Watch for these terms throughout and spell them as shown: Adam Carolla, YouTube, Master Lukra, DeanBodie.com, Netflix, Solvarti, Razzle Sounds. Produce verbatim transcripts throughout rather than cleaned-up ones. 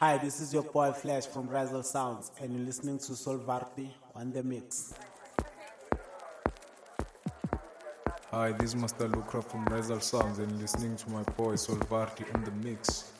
Hi, this is your boy Flash from Razzle Sounds, and you're listening to Solvarti on the mix. Hi, this is Master Lukra from Razzle Sounds, and you're listening to my boy Solvarti on the mix.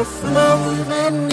Flow, man.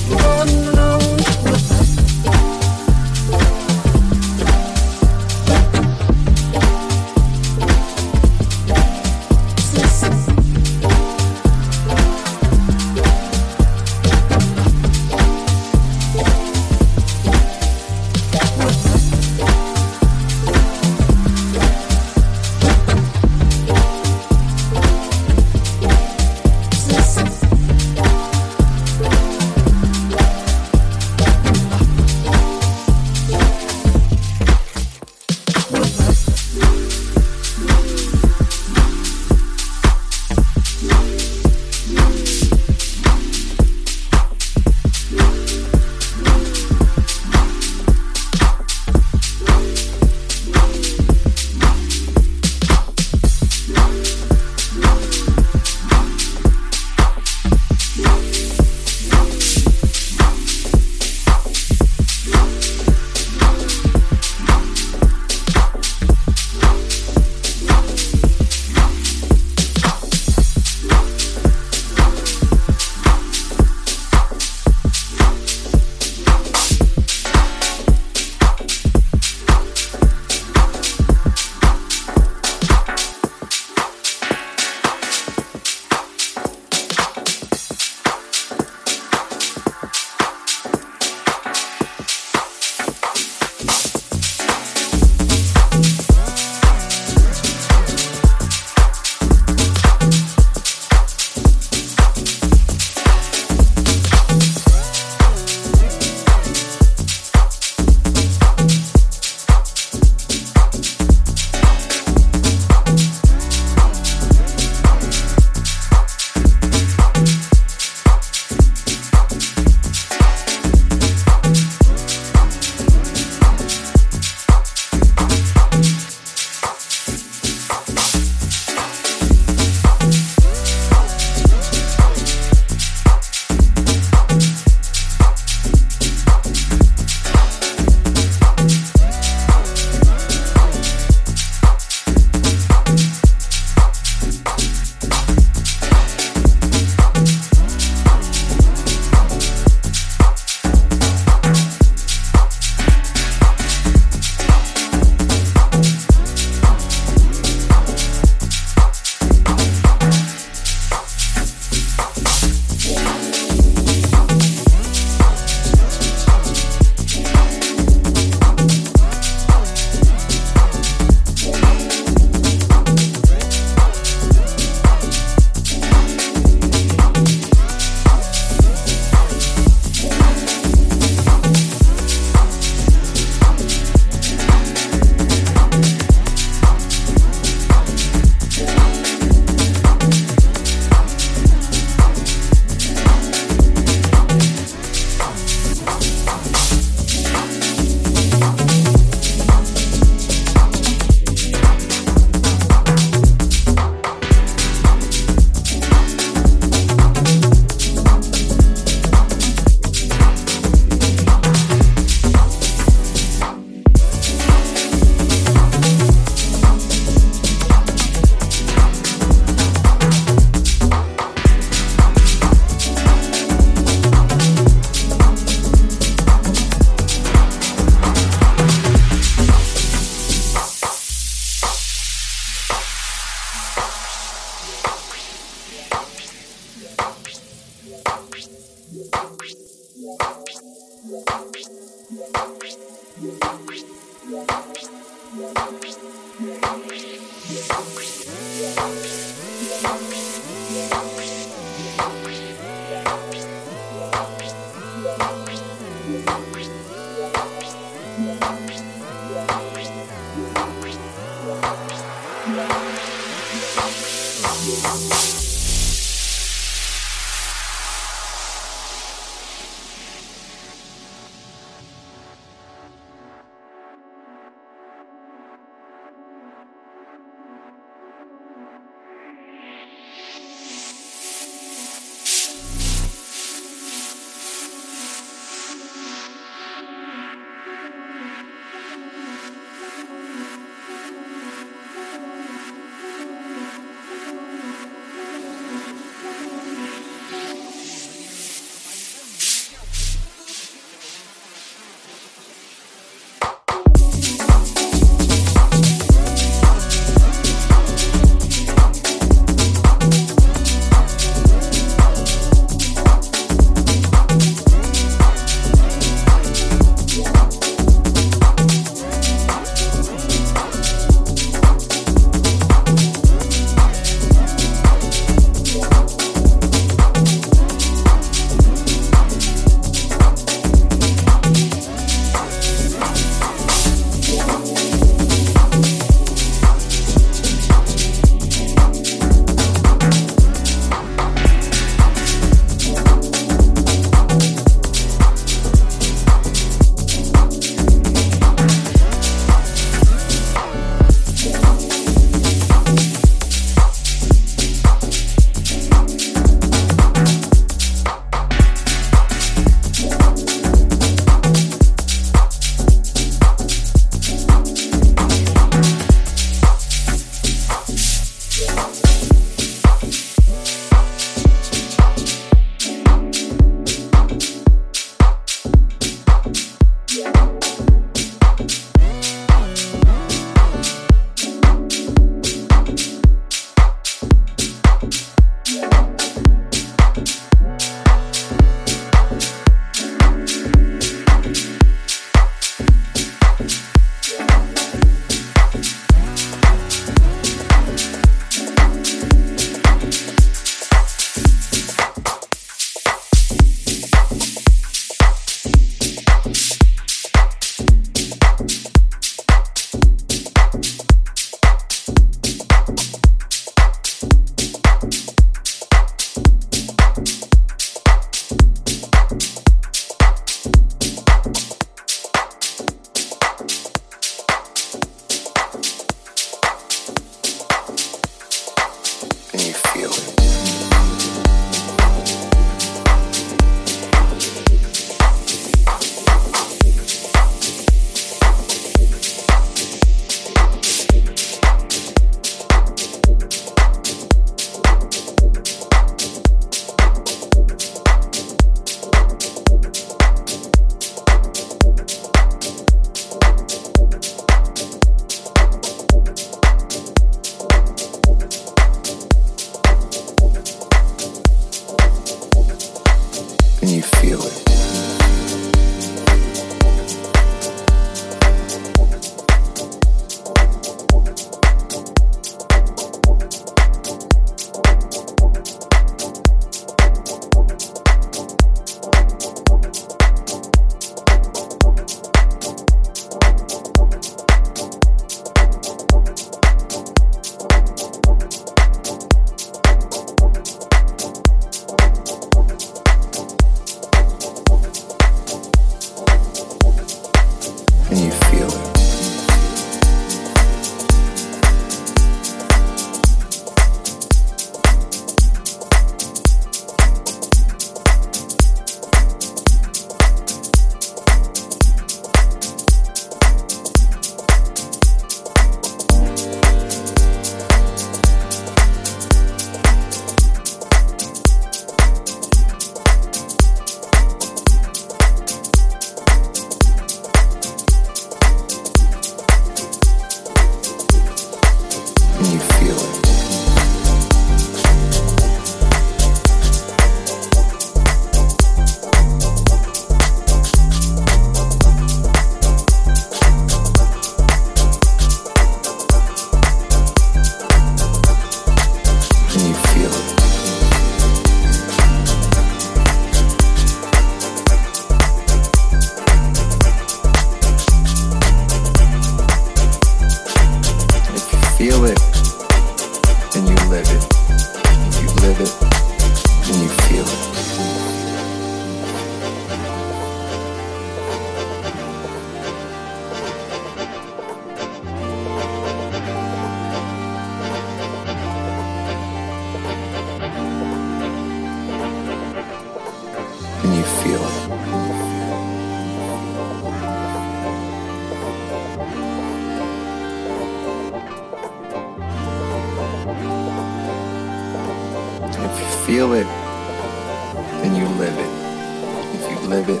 live it,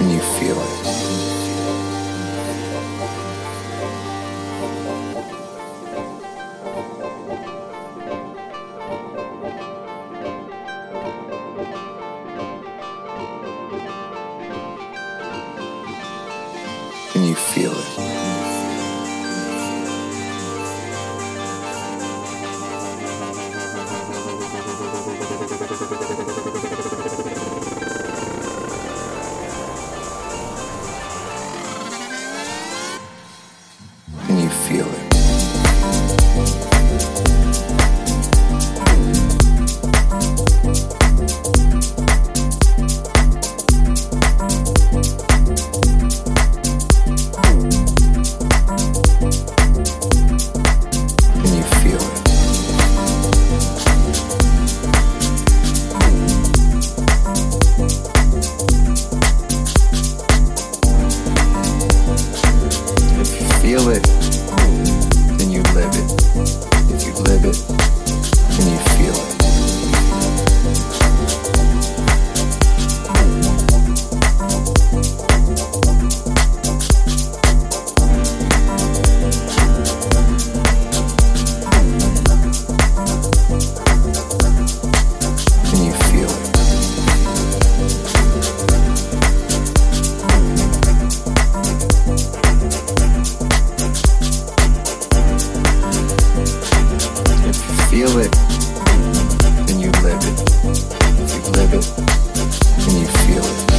and you feel it. And you feel it. Feel it. Feel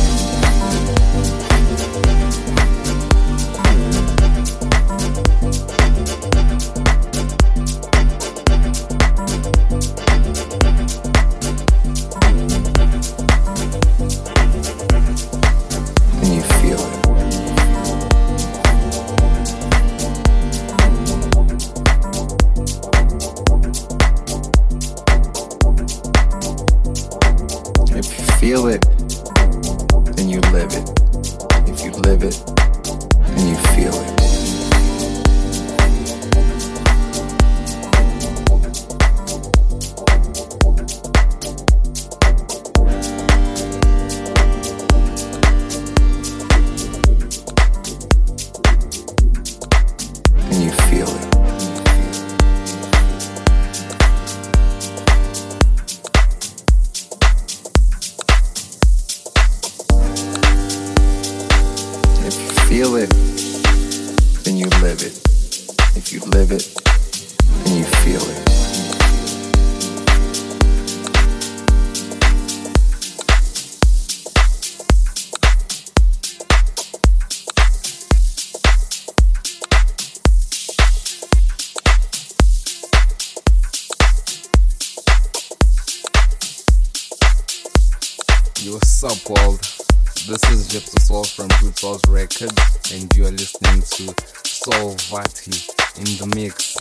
it, and you live it. If you live it, and you feel it. Feel it, then you live it. If you live it, then you feel it. Yo, what's up, world? This is Gypsy Soul from Good Souls Records, and you are listening to Solvarti in the mix.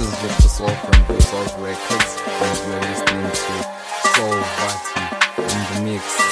This is just a soul from the software kicks, and you're listening to Solvarti in the mix.